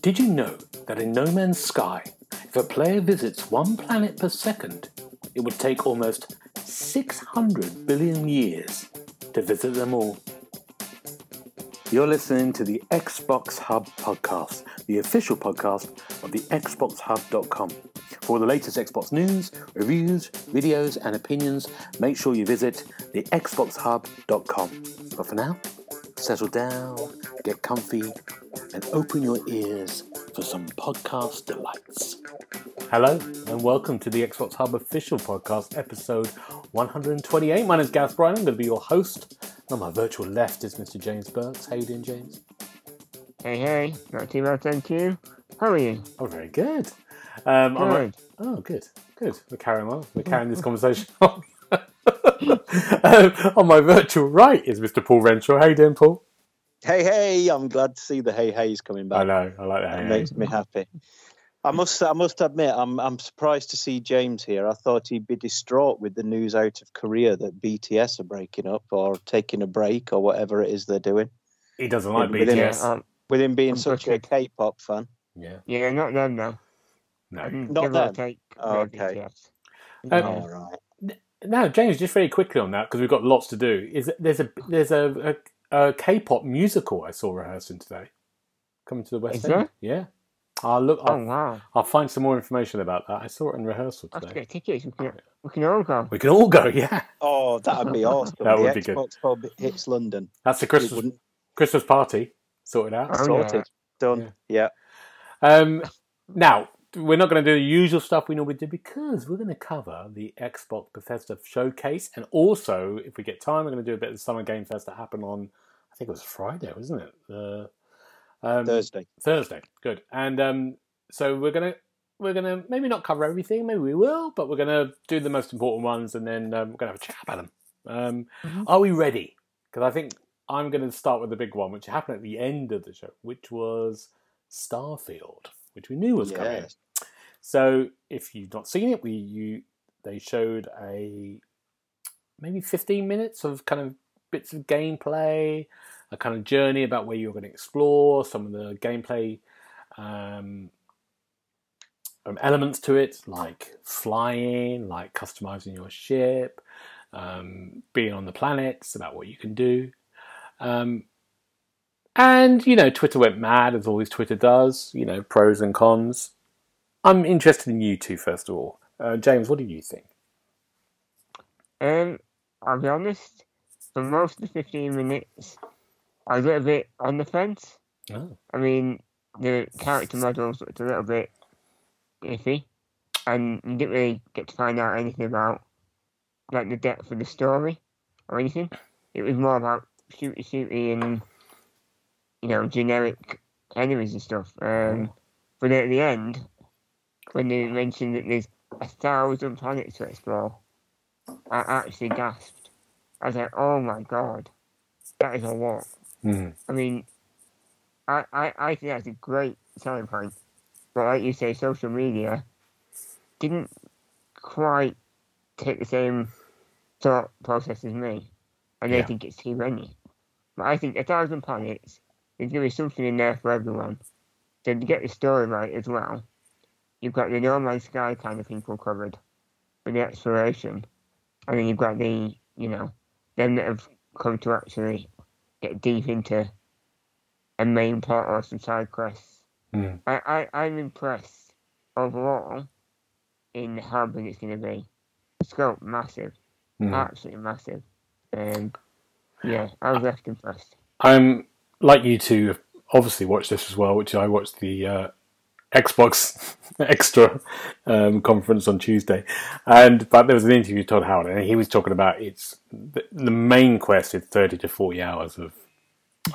Did you know that in No Man's Sky, if a player visits one planet per second, it would take almost 600 billion years to visit them all? You're listening to the Xbox Hub podcast, the official podcast of thexboxhub.com. For all the latest Xbox news, reviews, videos and opinions, make sure you visit thexboxhub.com. But for now, settle down, get comfy and open your ears for some podcast delights. Hello and welcome to the Xbox Hub official podcast, episode 128. My name is Gaz Bryan. I'm going to be your host. On my virtual left is Mr. James Burks. How you doing, James? Hey. Not too bad, thank you. How are you? Oh, very good. Good. We're carrying on. We're carrying this conversation on. On my virtual right is Mr. Paul Renshaw. How you doing, Paul? Hey. I'm glad to see the hey-hey's coming back. I know. I like that. It makes me happy. I must admit, I'm surprised to see James here. I thought he'd be distraught with the news out of Korea that BTS are breaking up or taking a break or whatever it is they're doing. He doesn't like BTS. With him being such a K-pop fan. Yeah. Yeah, not them, though. No. Not them? Take okay. All right. Now, James, just very quickly on that, because we've got lots to do, is there's a K-pop musical I saw rehearsing today. Coming to the West End. Yeah. I'll find some more information about that. I saw it in rehearsal today. Let's get tickets. We can all go. We can all go, yeah. Oh, that would be awesome. That would be good. Xbox Hub hits London. That's the Christmas party. Sorted out. Sorted. Yeah. Done. Yeah. Now, we're not going to do the usual stuff we normally do because we're going to cover the Xbox Bethesda Showcase. And also, if we get time, we're going to do a bit of the Summer Game Fest that happened on, I think it was Friday, wasn't it? Thursday. Good. And so we're gonna maybe not cover everything, maybe we will, but we're gonna do the most important ones, and then we're gonna have a chat about them. Are we ready? Because I think I'm gonna start with the big one, which happened at the end of the show, which was Starfield, which we knew was coming. So if you've not seen it, they showed a maybe 15 minutes of kind of bits of gameplay. A kind of journey about where you're going to explore some of the gameplay elements to it, like flying, like customizing your ship, being on the planets, about what you can do. And, Twitter went mad, as always Twitter does, pros and cons. I'm interested in you two, first of all. James, what do you think? I'll be honest, for most of the 15 minutes, I was a little bit on the fence. Oh. I mean, the character models looked a little bit iffy, and you didn't really get to find out anything about the depth of the story or anything. It was more about shooty and generic enemies and stuff. But at the end, when they mentioned that there's 1,000 planets to explore, I actually gasped. I was like, "Oh my god, that is a lot." Mm-hmm. I mean, I think that's a great selling point. But like you say, social media didn't quite take the same thought process as me. And they think it's too many. But I think 1,000 planets, there's going to be something in there for everyone. So to get the story right as well, you've got the No Man's Sky kind of people covered with the exploration. And then you've got the, them that have come to actually get deep into a main plot or some side quests. Mm. I'm impressed overall in how big it's going to be. The scope, massive. Absolutely massive. I was left impressed. I'm, like you two, have obviously watched this as well, which I watched the Xbox Extra conference on Tuesday. But there was an interview with Todd Howard, and he was talking about the main quest is 30 to 40 hours of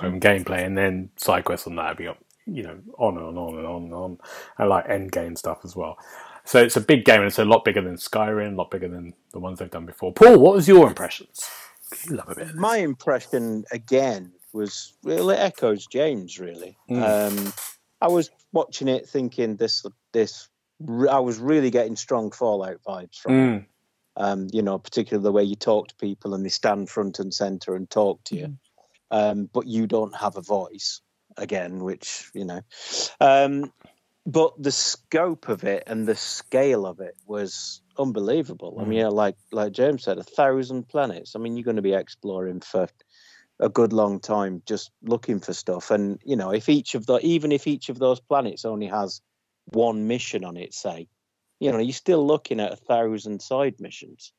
gameplay, and then side quests on that would be on and on, and like end game stuff as well. So it's a big game, and it's a lot bigger than Skyrim, a lot bigger than the ones they've done before. Paul, what was your impressions? You love a bit of this. My impression, again, was, well, it echoes James, really. I was watching it thinking I was really getting strong Fallout vibes from it. you know, particularly the way you talk to people and they stand front and center and talk to you. But you don't have a voice again, which, you know, but the scope of it and the scale of it was unbelievable. I mean, like James said, 1,000 planets. I mean, you're going to be exploring for a good long time, just looking for stuff. And, you know, if each of the, even if each of those planets only has one mission on it, say, you know, you're still looking at 1,000 side missions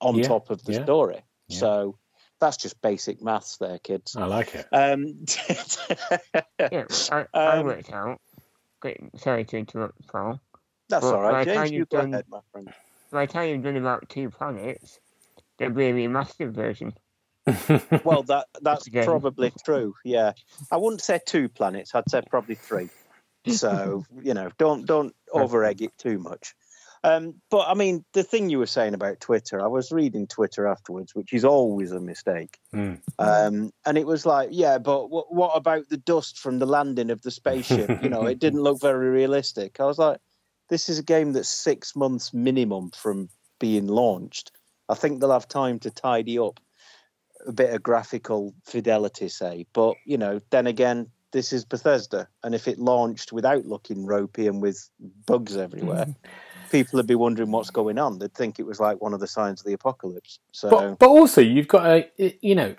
on top of the story. So that's just basic maths there, kids. I like it. I worked out. Great. Sorry to interrupt, Paul. That's all right, James. You go ahead, my friend. By the time you've done about 2 planets, there'll be a remastered version. Well, that's probably true. Yeah, I wouldn't say 2 planets. I'd say probably 3. So you know, don't over-egg it too much. But I mean, the thing you were saying about Twitter, I was reading Twitter afterwards, which is always a mistake. And it was like, yeah, but what about the dust from the landing of the spaceship? You know, it didn't look very realistic. I was like, this is a game that's 6 months minimum from being launched. I think they'll have time to tidy up a bit of graphical fidelity, say. But, you know, then again, this is Bethesda. And if it launched without looking ropey and with bugs everywhere... people would be wondering what's going on. They'd think it was like one of the signs of the apocalypse. So, but also you've got a, you know,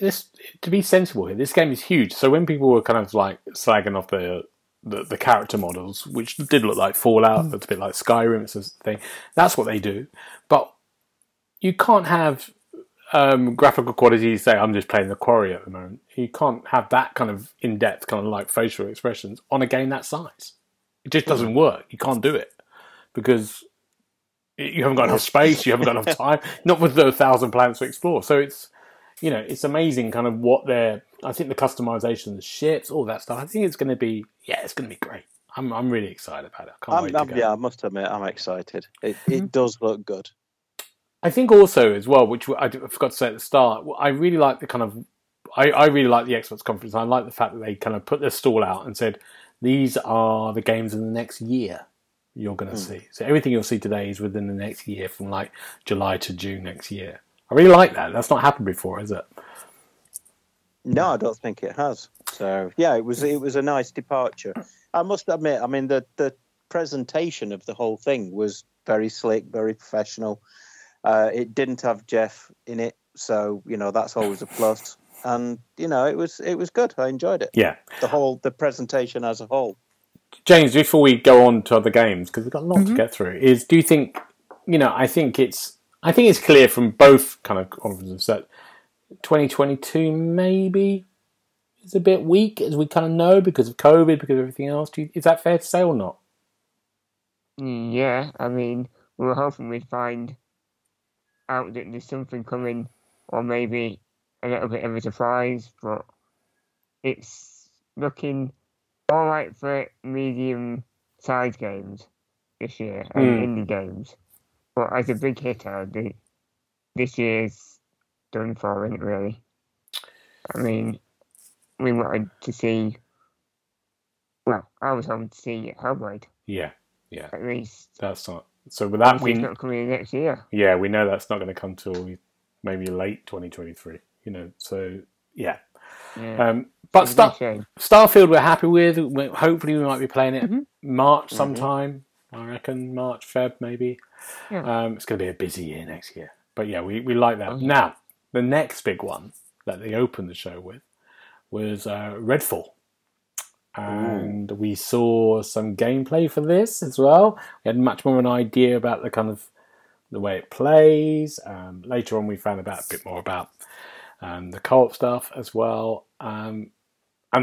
this to be sensible here. This game is huge. So when people were kind of like slagging off the character models, which did look like Fallout, it's a bit like Skyrim, it's a thing. That's what they do. But you can't have graphical quality. Say I'm just playing the Quarry at the moment. You can't have that kind of in depth, kind of like facial expressions on a game that size. It just doesn't work. You can't do it. Because you haven't got enough space, you haven't got enough time, not with the 1,000 planets to explore. So it's, you know, it's amazing kind of what they're, I think the customization, the ships, all that stuff, I think it's going to be, yeah, it's going to be great. I'm really excited about it. I can't wait to go. Yeah, I must admit, I'm excited. It does look good. I think also as well, which I forgot to say at the start, I really like the kind of, I really like the Xbox conference. I like the fact that they kind of put their stall out and said, these are the games in the next year. You're going to see. So everything you'll see today is within the next year, from like July to June next year. I really like that. That's not happened before, is it? No, I don't think it has. So yeah, it was a nice departure. I must admit, I mean, the presentation of the whole thing was very slick, very professional. It didn't have Jeff in it, so you know that's always a plus. And you know it was good. I enjoyed it. Yeah, the presentation as a whole. James, before we go on to other games, because we've got a lot to get through, is do you think, you know, I think it's clear from both kind of conferences that 2022 maybe is a bit weak, as we kind of know, because of COVID, because of everything else. Is that fair to say or not? Yeah, I mean, we were hoping we'd find out that there's something coming, or maybe a little bit of a surprise, but it's looking... all right for medium-sized games this year and indie games, but as a big hitter, this year's done for, isn't it, really? I mean, we wanted to see. Well, I was hoping to see Hellblade. Yeah. At least that's not. So with that, it's not coming next year. Yeah, we know that's not going to come till maybe late 2023. You know, so yeah. Yeah. But Starfield we're happy with. Hopefully we might be playing it March sometime. I reckon March, Feb maybe. Yeah. It's going to be a busy year next year. But yeah, we like that. Okay. Now, the next big one that they opened the show with was Redfall. And we saw some gameplay for this as well. We had much more of an idea about the kind of the way it plays. Later on we found out a bit more about the co-op stuff as well. And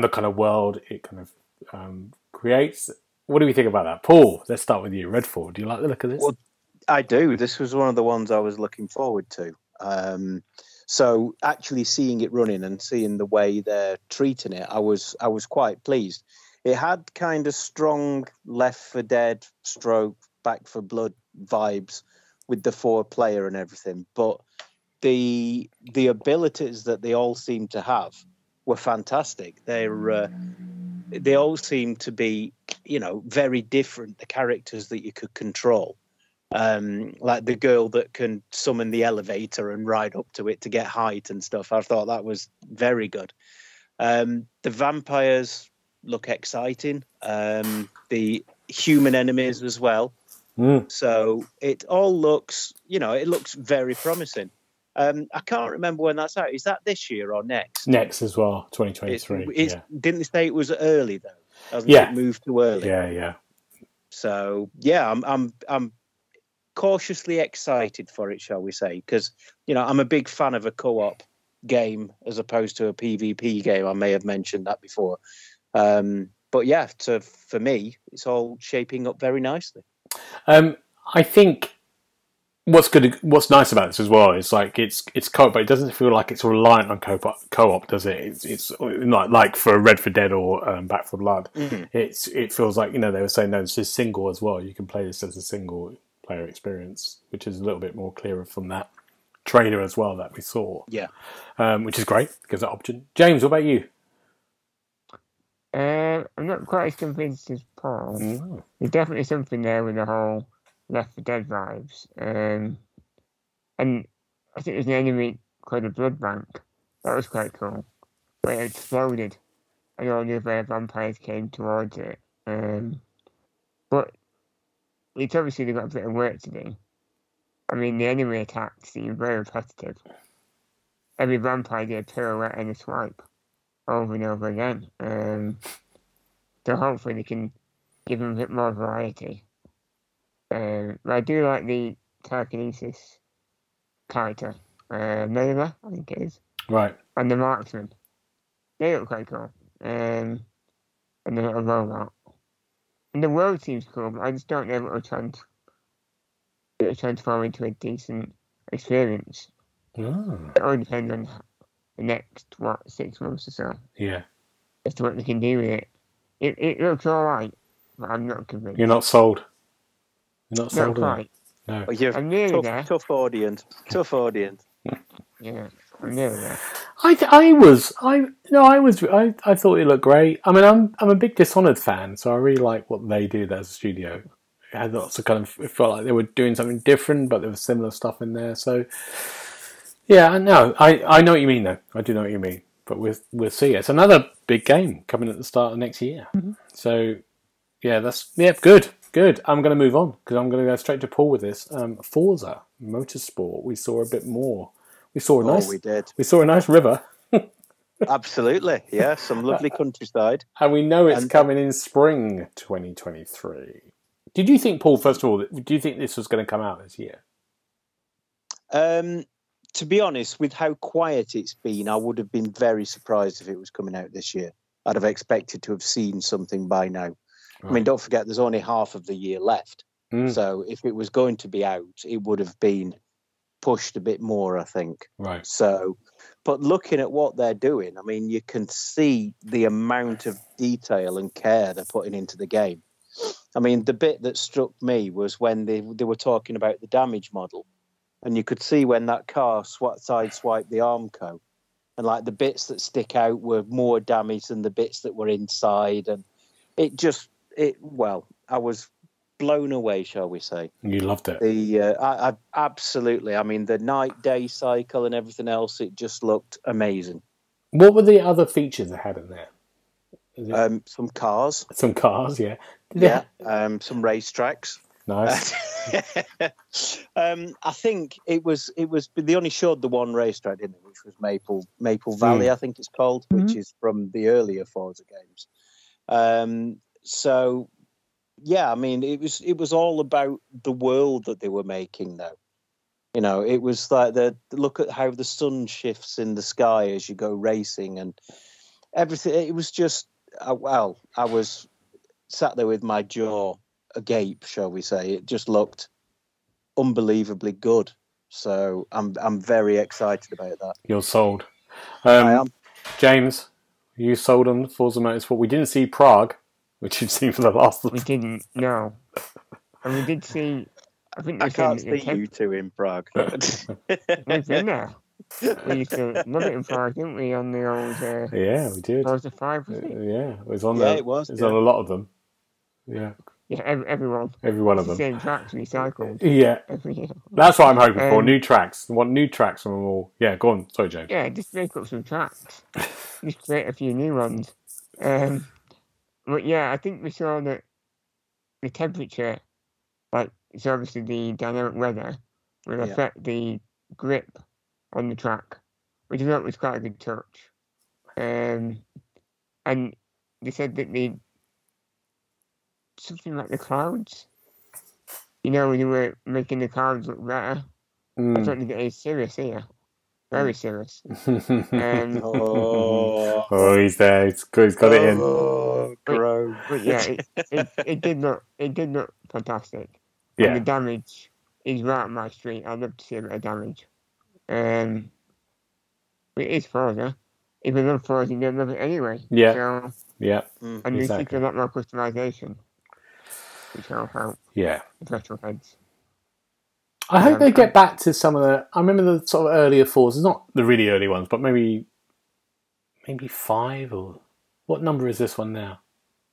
the kind of world it kind of creates. What do we think about that? Paul, let's start with you. Redfall, do you like the look of this? Well, I do. This was one of the ones I was looking forward to. So actually seeing it running and seeing the way they're treating it, I was quite pleased. It had kind of strong Left 4 Dead stroke, Back 4 Blood vibes with the 4-player and everything. But the abilities that they all seem to have were fantastic. They all seem to be, you know, very different, the characters that you could control. like the girl that can summon the elevator and ride up to it to get height and stuff. I thought that was very good. The vampires look exciting. The human enemies as well. So it all looks, you know, it looks very promising. I can't remember when that's out. Is that this year or next? Next as well, 2023. It's, didn't they say it was early though? It moved to early. Yeah. So yeah, I'm cautiously excited for it, shall we say? Because you know, I'm a big fan of a co-op game as opposed to a PvP game. I may have mentioned that before, but yeah, for me, it's all shaping up very nicely. I think what's good, what's nice about this as well is like it's co-op, but it doesn't feel like it's reliant on co-op, does it? It's not like for Red for Dead or Back 4 Blood. Mm-hmm. It feels like, you know, they were saying no, it's just single as well. You can play this as a single player experience, which is a little bit more clearer from that trailer as well that we saw. Yeah, which is great because that option. James, what about you? I'm not quite as convinced as Paul. No. There's definitely something there with the whole Left 4 Dead vibes. And I think there's an enemy called the Blood Bank. That was quite cool. But it exploded and all the other vampires came towards it. But it's obviously they've got a bit of work to do. I mean, the enemy attacks seem very repetitive. Every vampire did a pirouette and a swipe over and over again. So hopefully they can give them a bit more variety. But I do like the telekinesis character, Nova, I think it is. Right. And the marksman. They look quite cool. And the little robot. And the world seems cool, but I just don't know if it'll transform into a decent experience. Oh. It all depends on the next, 6 months or so. Yeah. As to what they can do with it. It looks alright, but I'm not convinced. You're not sold. Not quite. No. Well, you're tough audience. Yeah, I'm nearly there. I thought it looked great. I mean, I'm a big Dishonored fan, so I really like what they do there as a studio. It had lots of kind of, it felt like they were doing something different, but there was similar stuff in there. So yeah, no, I know what you mean though. I do know what you mean, but we'll see. It's another big game coming at the start of next year. Mm-hmm. So yeah, that's good. Good. I'm going to move on because I'm going to go straight to Paul with this. Forza Motorsport. We saw a bit more. We saw a nice river. Absolutely. Yeah. Some lovely countryside. And we know it's coming in spring 2023. Did you think, Paul, first of all, do you think this was going to come out this year? To be honest, with how quiet it's been, I would have been very surprised if it was coming out this year. I'd have expected to have seen something by now. Right. I mean, don't forget, there's only half of the year left. So if it was going to be out, it would have been pushed a bit more, I think. Right. So, but looking at what they're doing, I mean, you can see the amount of detail and care they're putting into the game. I mean, the bit that struck me was when they were talking about the damage model, and you could see when that car sideswiped the Armco, and like the bits that stick out were more damaged than the bits that were inside, and it just... I was blown away, shall we say. You loved it. I absolutely. I mean, the night-day cycle and everything else, it just looked amazing. What were the other features they had in there? Some cars. Some cars, yeah. Some racetracks. Nice. I think it was they only showed the one racetrack, didn't they, which was Maple Valley, I think it's called, which is from the earlier Forza games. So, yeah, I mean, it was all about the world that they were making, though. You know, it was like look at how the sun shifts in the sky as you go racing and everything. It was just, I was sat there with my jaw agape, shall we say. It just looked unbelievably good. So I'm very excited about that. You're sold. I am. James, you sold on Forza Motorsport. We didn't see Prague. Which you've seen for the last time. We didn't, no. And we did see... I can't see you two in Prague. We've been there. We used to love it in Prague, didn't we, on the old... yeah, we did. Forza 5, was it? Yeah, it was on there. Yeah, it was. It was on a lot of them. Yeah. Yeah, everyone. Every one of them. Same tracks recycled. Yeah. That's what I'm hoping for. New tracks. I want new tracks from them all. Yeah, go on. Sorry, James. Yeah, just make up some tracks. Just create a few new ones. But yeah, I think we saw that the temperature, like, it's obviously the dynamic weather, will affect the grip on the track, which I thought was quite a good touch. And they said that the something like the clouds, you know, when you were making the clouds look better. I thought they get serious here. Very serious. He's there. He's got it in. But yeah, it did look fantastic. Yeah. And the damage is right on my street. I'd love to see a bit of damage. But it is Forza. If you love Forza, you don't love it anyway. Yeah. So, yeah. And you see a lot more customization, which will help. Yeah. The retro heads. I hope they get back to some of the... I remember the sort of earlier Forzas, not the really early ones, but maybe 5 or... What number is this one now?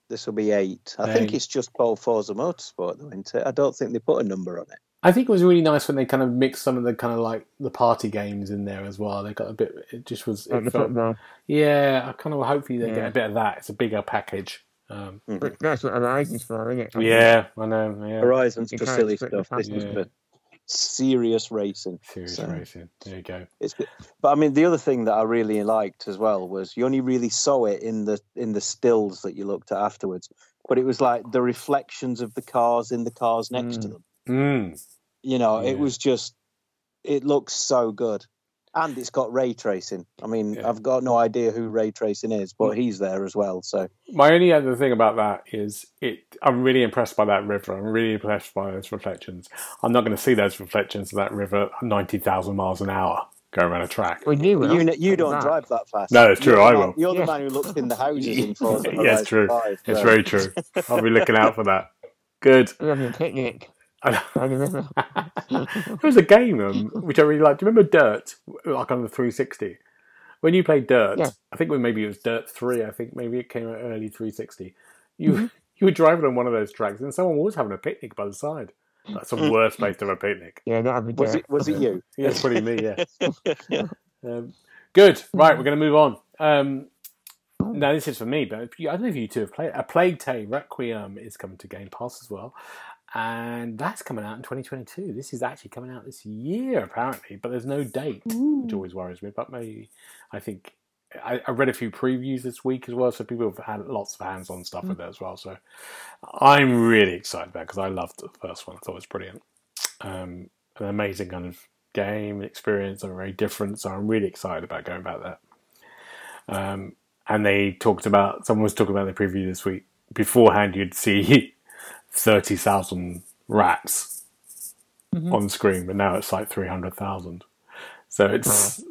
This will be 8. I think it's just called Forza Motorsport, though, isn't it? I don't think they put a number on it. I think it was really nice when they kind of mixed some of the kind of like the party games in there as well. They got a bit... It just was... Yeah, I kind of hopefully they get a bit of that. It's a bigger package. But that's what Horizon's for, isn't it? Yeah, I know. Yeah. Horizon's for silly stuff. This is for... serious racing. There you go. But I mean, the other thing that I really liked as well was you only really saw it in the stills that you looked at afterwards. But it was like the reflections of the cars in the cars next to them. You know, it was just, it looks so good. And it's got ray tracing. I mean, I've got no idea who ray tracing is, but he's there as well. So my only other thing about that is I'm really impressed by that river. I'm really impressed by those reflections. I'm not going to see those reflections of that river 90,000 miles an hour going around a track. Well, you don't drive that fast. No, it's true. I will. You're the man who looks in the houses in front of the Yes, it's true. Drive, it's very true. I'll be looking out for that. Good. We're having a picnic. I remember. There was a game which I really liked. Do you remember Dirt, like on the 360? When you played Dirt, I think maybe it was Dirt 3, I think maybe it came out early 360. You were driving on one of those tracks and someone was having a picnic by the side. That's the worst place to have a picnic. Yeah, that'd be Dirt. Was it you? Yeah, it's probably me, yeah. Good. Right, we're going to move on. Now, this is for me, but I don't know if you two have played. A Plague Tale Requiem is coming to Game Pass as well. And that's coming out in 2022. This is actually coming out this year, apparently, but there's no date, which always worries me. But maybe, I think, I read a few previews this week as well, so people have had lots of hands-on stuff with it as well. So I'm really excited about it because I loved the first one. I thought it was brilliant. An amazing kind of game experience and very different, so I'm really excited about going about that. And someone was talking about the preview this week. Beforehand, you'd see... 30,000 rats on screen, but now it's like 300,000. So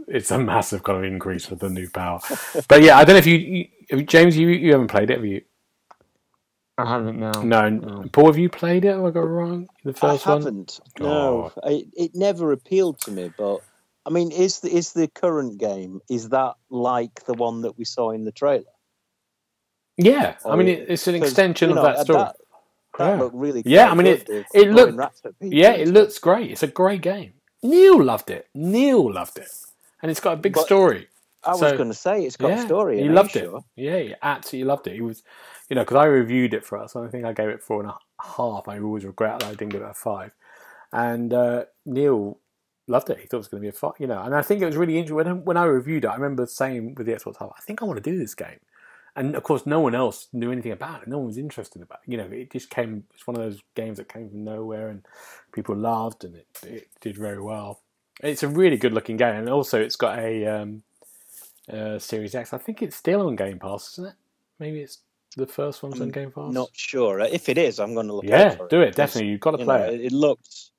it's a massive kind of increase with the new power. But yeah, I don't know if you James, you haven't played it, have you? I haven't, no. No. Paul, have you played it? Have I got it wrong? The first one? I haven't. One? No, it never appealed to me. But I mean, is the current game, is that like the one that we saw in the trailer? Yeah, or, I mean, it's an extension of that story. That looked really cool. Yeah, I mean, it looked... it looks great. It's a great game. Neil loved it. And it's got a big story. I was going to say, it's got a story. He loved it. Yeah, he absolutely loved it. He was, you know, because I reviewed it for us, and I think I gave it 4.5. I always regret that I didn't give it a 5. And Neil loved it. He thought it was going to be a 5, you know. And I think it was really interesting. When I reviewed it, I remember saying with the Xbox Hub, I think I want to do this game. And, of course, no one else knew anything about it. No one was interested about it. You know, it just came... It's one of those games that came from nowhere and people laughed and it did very well. It's a really good-looking game. And also, it's got a Series X. I think it's still on Game Pass, isn't it? Maybe it's the first one's on Game Pass. Not sure. If it is, I'm going to look out for it. Yeah, do it, definitely. You've got to play it. It looked...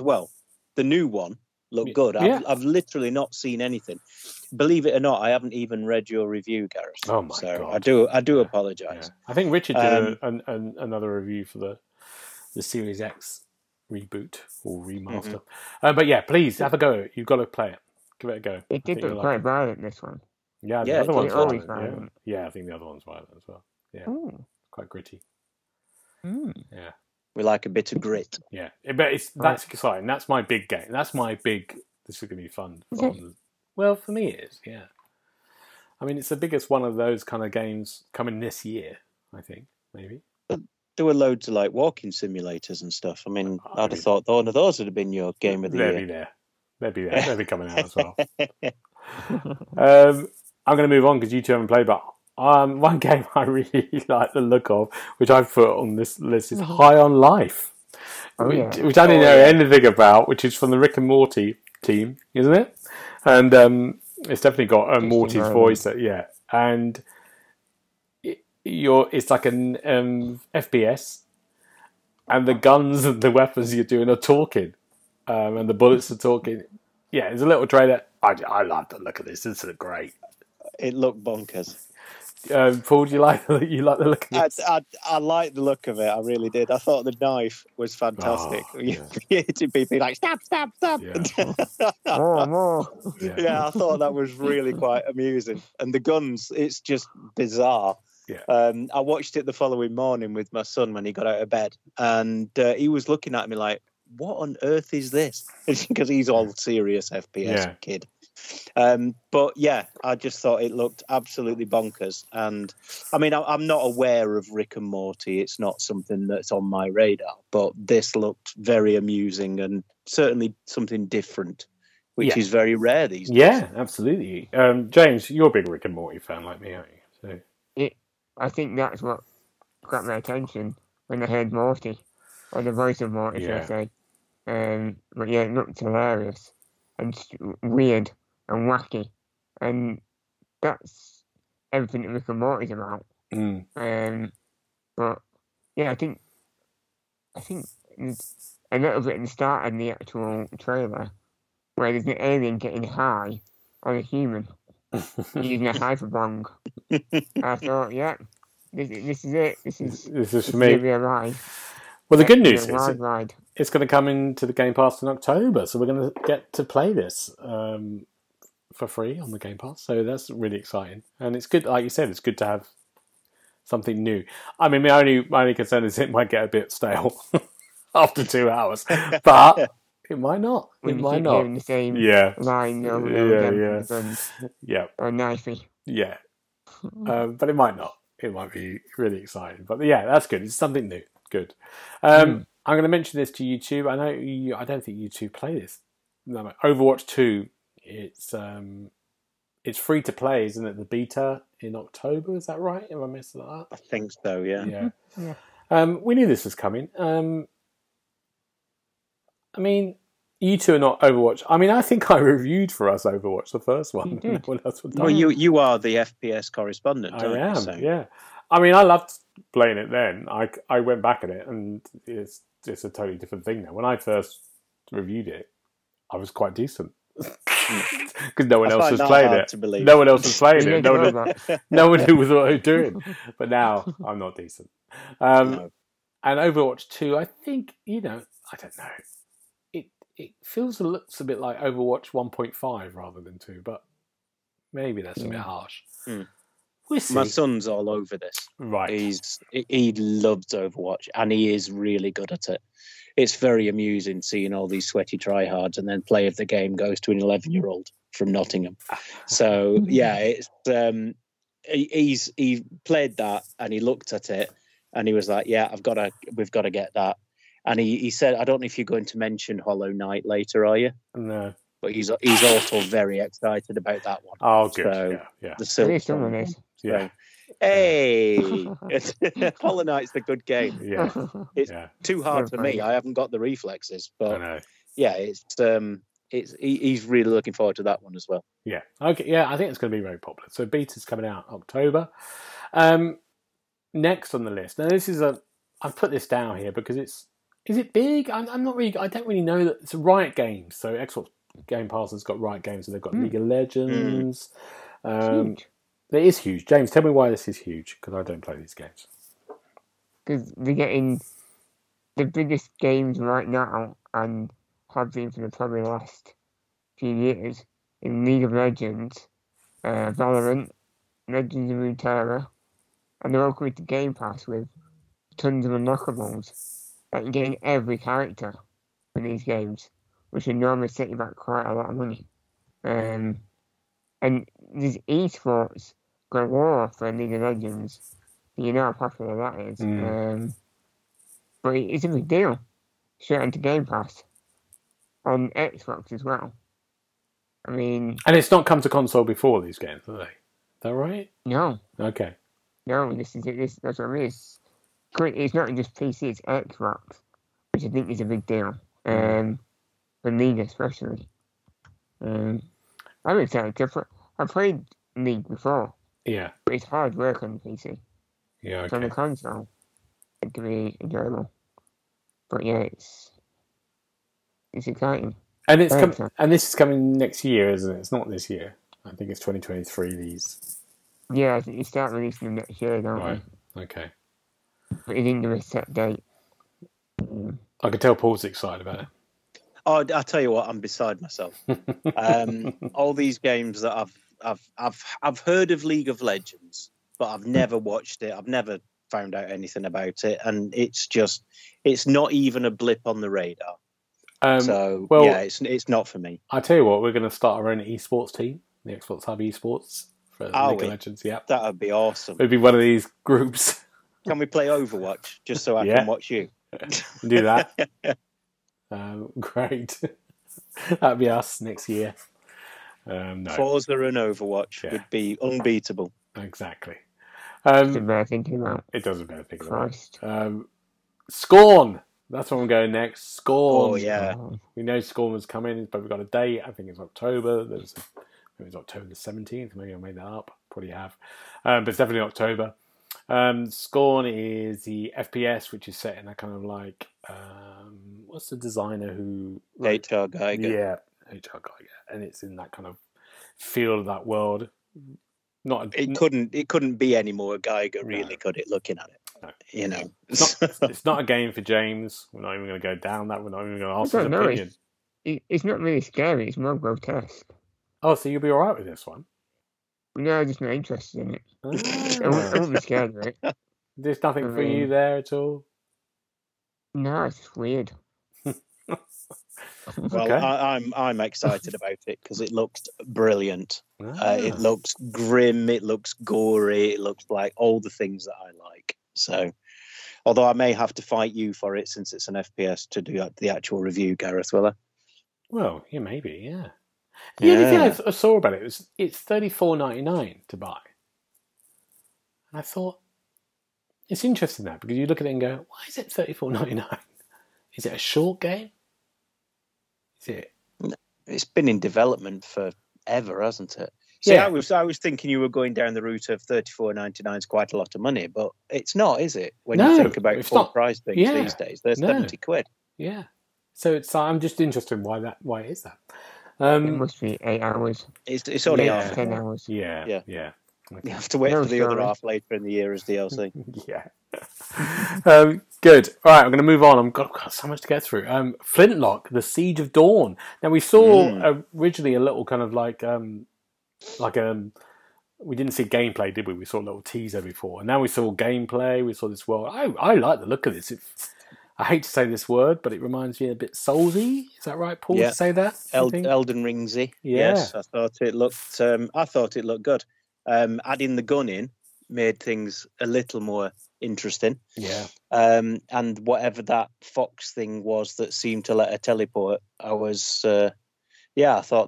Well, the new one looked good. Yeah. I've literally not seen anything. Believe it or not, I haven't even read your review, Gareth. Oh my god! I do apologise. Yeah. I think Richard did another review for the Series X reboot or remaster. But yeah, please have a go. You've got to play it. Give it a go. It did look quite violent, this one. Yeah, the other one's violent. Yeah, I think the other one's violent as well. Yeah, quite gritty. Yeah. We like a bit of grit. Yeah, but that's exciting. That's my big game. That's my big. This is going to be fun. Well, for me, it is. Yeah. I mean, it's the biggest one of those kind of games coming this year. I think maybe. But there were loads of like walking simulators and stuff. I mean, I'd have thought one of those would have been your game of the year. They'd be there. They'd be coming out as well. I'm going to move on because you two haven't played, but. One game I really like the look of, which I've put on this list, is High on Life, which I didn't know anything about, which is from the Rick and Morty team, isn't it? And it's definitely got Morty's voice, and it's like an FPS, and the guns and the weapons you're doing are talking, and the bullets are talking. Yeah, there's a little trailer. I love the look of this. This is great. It looked bonkers. Paul, do you like the look of it? I like the look of it. I really did. I thought the knife was fantastic. It'd be like stab. Yeah. I thought that was really quite amusing. And the guns, it's just bizarre. Yeah. I watched it the following morning with my son when he got out of bed, and he was looking at me like, "What on earth is this?" Because he's all serious FPS kid. But yeah, I just thought it looked absolutely bonkers. And I mean, I'm not aware of Rick and Morty. It's not something that's on my radar, but this looked very amusing and certainly something different, which is very rare these days. Yeah, absolutely. James, you're a big Rick and Morty fan like me, aren't you? So. I think that's what got my attention when I heard Morty, or the voice of Morty, should I say. But yeah, it looked hilarious and weird. And wacky, and that's everything that Rick and Morty's about. But yeah, I think a little bit at the start of the actual trailer where there's an alien getting high on a human using a hyperbong. I thought, this is it. This is for me. Well, the good news is it's going to come into the Game Pass in October, so we're going to get to play this. For free on the Game Pass, so that's really exciting, and it's good. Like you said, it's good to have something new. I mean, my only concern is it might get a bit stale after 2 hours, but it might not. It might not. The same line or knifey. Yeah, but it might not. It might be really exciting, but yeah, that's good. It's something new. Good. I'm going to mention this to you two. I know I don't think you two play this. No, Overwatch 2. It's free to play, isn't it? The beta in October, is that right? Am I messing that up? I think so. Yeah. We knew this was coming. I mean, you two are not Overwatch. I mean, I think I reviewed for us Overwatch, the first one. Well, you are the FPS correspondent. I am. So. Yeah. I mean, I loved playing it then. I went back at it, and it's a totally different thing now. When I first reviewed it, I was quite decent. Because no one else was playing it. No one knew what I was doing. But now I'm not decent. And Overwatch 2, I think, I don't know. It feels and looks a bit like Overwatch 1.5 rather than 2, but maybe that's a bit harsh. My son's all over this. Right, he loves Overwatch, and he is really good at it. It's very amusing seeing all these sweaty tryhards, and then play of the game goes to an 11-year-old from Nottingham. So yeah, it's he played that, and he looked at it, and he was like, "Yeah, we've got to get that." And he said, "I don't know if you're going to mention Hollow Knight later, are you?" No. But he's also very excited about that one. Oh, good. So, yeah. The Silk one is. Yeah. Hey, Hollow Knight's the good game. Yeah, it's too hard for me. I haven't got the reflexes, but yeah, it's he's really looking forward to that one as well. Yeah, okay, yeah, I think it's going to be very popular. So beta's coming out October. Next on the list. Now this is I've put this down here because is it big? I don't really know that it's Riot Games. So Xbox Game Pass has got Riot Games, and they've got League of Legends. Huge. It is huge. James, tell me why this is huge, because I don't play these games. Because they're getting the biggest games right now, and have been for the probably last few years, in League of Legends, Valorant, Legends of Runeterra, and they're all coming to Game Pass with tons of unlockables, like getting every character in these games, which would normally set you back quite a lot of money. And there's esports galore for League of Legends. You know how popular that is. But it's a big deal. Straight onto Game Pass on Xbox as well. I mean, and it's not come to console before these games, have they? Is that right? No. Okay. No, this is it. That's what it is. It's not just PC; it's Xbox, which I think is a big deal. For League especially. I'm excited. I played League before. Yeah. But it's hard work on the PC. Yeah. Okay. So on the console, it can be enjoyable. But yeah, it's exciting. And it's and this is coming next year, isn't it? It's not this year. I think it's 2023. These. Yeah, I think you start releasing them next year, don't right. you? Okay. But you didn't give a set date. I could tell Paul's excited about it. Oh, I tell you what, I'm beside myself. All these games that I've heard of League of Legends, but I've never watched it. I've never found out anything about it, and it's not even a blip on the radar. It's not for me. I tell you what, we're going to start our own esports team, the Xbox Hub esports for League of Legends. Yeah, that would be awesome. It'd be one of these groups. Can we play Overwatch just so I can watch you? Do that. Great. That'd be us next year. Forza and Overwatch would be unbeatable. Exactly. It doesn't bear thinking about. It doesn't bear thinking about. Scorn. That's where I'm going next. Scorn. Oh, yeah. We know Scorn was coming, but we've got a date. I think it's October. It was October the 17th. Maybe I made that up. Probably have. But it's definitely October. Scorn is the FPS, which is set in a kind of like... what's the designer who... H.R. Giger. Yeah, H.R. Giger. And it's in that kind of feel of that world. It couldn't be any more Giger, really, could it, looking at it? No. You know, it's not a game for James. We're not even going to go down that. We're not even going to ask his opinion. It's not really scary. It's more grotesque. Oh, so you'll be all right with this one? No, I'm just not interested in it. Oh. I won't be scared of it. There's nothing for you there at all? No, it's just weird. Well, okay. I'm excited about it because it looks brilliant. It looks grim. It looks gory. It looks like all the things that I like. So, although I may have to fight you for it since it's an FPS to do the actual review, Gareth, will I? Well, yeah, maybe, yeah. The only thing I saw about it was it's $34.99 to buy. And I thought, it's interesting that because you look at it and go, why is it $34.99? Is it a short game? Is it? It's been in development forever, hasn't it? So yeah. I was thinking you were going down the route of $34.99 is quite a lot of money, but it's not, is it? When you think about full price things these days, they're £70. Yeah. So it's I'm just interested in why it is that. It must be 8 hours. It's only 10 hours. Yeah. Okay. You have to wait for the other half later in the year as DLC. Yeah. Good. All right, I'm going to move on. I've got so much to get through. Flintlock, The Siege of Dawn. Now we saw originally a little kind of like we didn't see gameplay, did we? We saw a little teaser before, and now we saw gameplay. We saw this world. I like the look of this. I hate to say this word, but it reminds me a bit Soulsy. Is that right, Paul? Yeah. To say that Elden Ringsy. Yeah. Yes, I thought it looked. I thought it looked good. Adding the gun in made things a little more interesting. Yeah. And whatever that fox thing was that seemed to let her teleport, I thought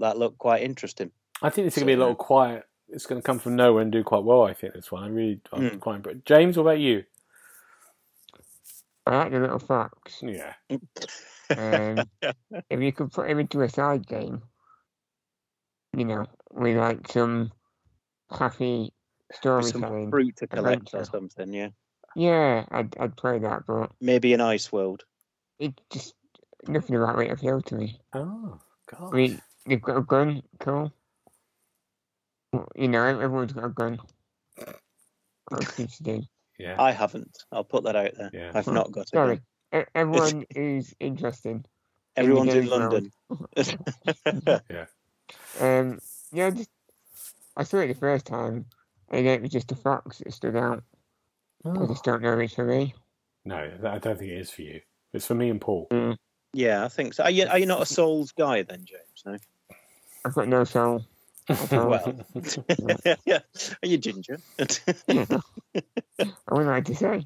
that looked quite interesting. I think it's going to be a little quiet. It's going to come from nowhere and do quite well, I think, this one. I'm quite impressed. James, what about you? I like the little fox. Yeah. If you could put him into a side game, you know, with like some happy storytelling. Some fruit to collect or something, yeah. Yeah, I'd play that, but... Maybe an ice world. It just... Nothing about it appealed to me. Oh, God. I mean, they've got a gun, cool. You know, everyone's got a gun. Yeah. I haven't. I'll put that out there. Yeah. I've not got it. Sorry. Everyone who's interested. Everyone's in London. Yeah. I saw it the first time, and it was just a fox that stood out. Oh. I just don't know if it's for me. No, I don't think it is for you. It's for me and Paul. Mm. Yeah, I think so. Are you not a Souls guy then, James? No? I've got no soul. Well, yeah. Are you ginger? Yeah. I wouldn't like to say.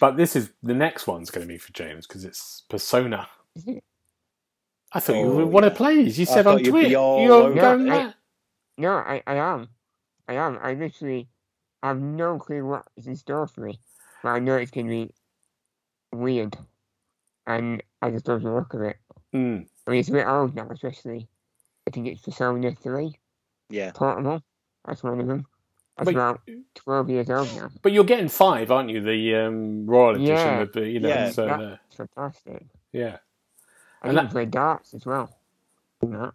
But the next one's going to be for James because it's Persona. I thought you would want to play. You said on Twitter. I am. I literally have no clue what's in store for me, but I know it's going to be weird, and I just love the look of it. Mm. I mean, it's a bit old now, especially. I think it's Persona 3. Yeah. Portable. That's one of them. That's about 12 years old now. But you're getting 5, aren't you? The Royal Edition. Of the, so, that's fantastic. Yeah. I can play darts as well. No.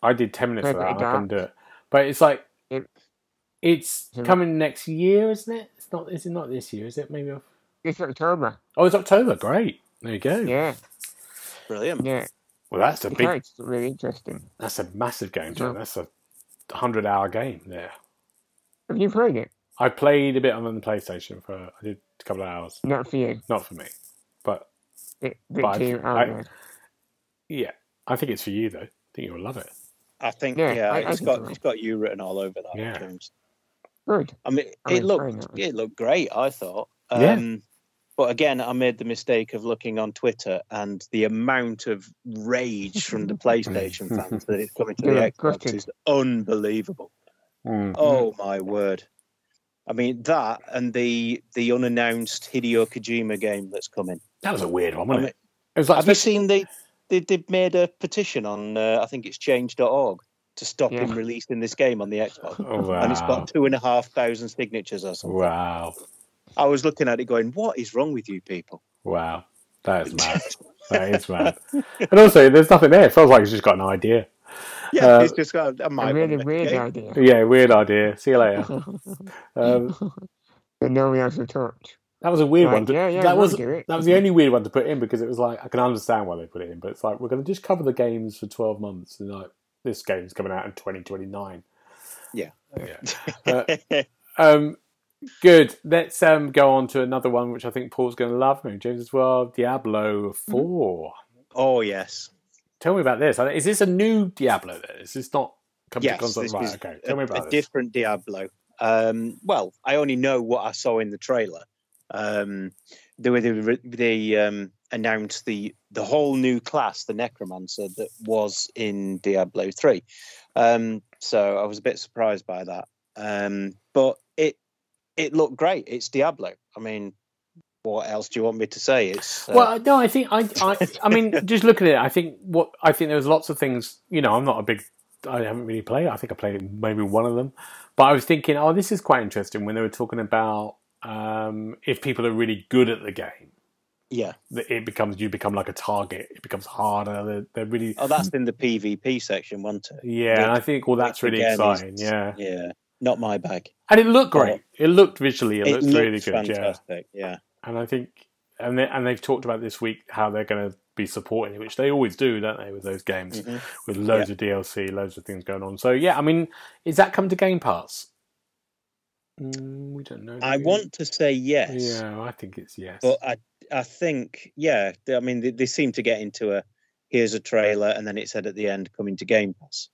I did 10 minutes of that. I can do it. But it's like, it's coming next year, isn't it? Is it not this year, is it? Maybe it's October. Oh, it's October. Great. There you go. Yeah. Brilliant. Yeah. Well, that's it's really interesting. That's a massive game, John. That's a 100-hour game there. Have you played it? I played a bit on the PlayStation I did a couple of hours. Not for you. Not for me. I think it's for you though. I think you'll love it. I think it's got you written all over that. Yeah. James. Good. I mean, it looked great, I thought. But again, I made the mistake of looking on Twitter and the amount of rage from the PlayStation fans that it's coming to the Xbox is unbelievable. Mm. Oh, my word. I mean, that and the unannounced Hideo Kojima game that's coming. That was a weird one, wasn't it? It was like, have you seen they made a petition on, I think it's change.org, to stop him releasing this game on the Xbox. Oh, wow. And it's got 2,500 signatures or something. Wow. I was looking at it going, what is wrong with you people? Wow. That is mad. And also, there's nothing there. It feels like he's just got an idea. Yeah, it's just got a really weird idea. Yeah, weird idea. See you later. But no one else to touch. That was a weird one. That was the only weird one to put in because it was like, I can understand why they put it in, but it's like, we're going to just cover the games for 12 months. And like, this game's coming out in 2029. Yeah. Good. Let's go on to another one, which I think Paul's going to love, and James as well. Diablo 4. Oh yes. Tell me about this. Is this a new Diablo? Is this not coming to console? Right. Okay. Tell me about this. A different Diablo. Well, I only know what I saw in the trailer. They announced the whole new class, the Necromancer, that was in Diablo 3. So I was a bit surprised by that. But it looked great. It's Diablo. I mean, what else do you want me to say? It's I think I mean, just look at it. I think there was lots of things. You know, I haven't really played. I think I played maybe one of them, but I was thinking, oh, this is quite interesting when they were talking about if people are really good at the game. Yeah, you become like a target. It becomes harder. They're really. Oh, that's in the PvP section, wasn't it? Yeah, and I think that's really exciting. Yeah. Not my bag. And it looked great. It looked visually. It looked really good. Fantastic. Yeah. And I think, and they've talked about this week how they're going to be supporting it, which they always do, don't they, with those games, with loads of DLC, loads of things going on. So yeah, I mean, is that come to Game Pass? We don't know. I want to say yes. Yeah, I think it's yes. But I think I mean, they seem to get into here's a trailer, and then it said at the end, coming to Game Pass.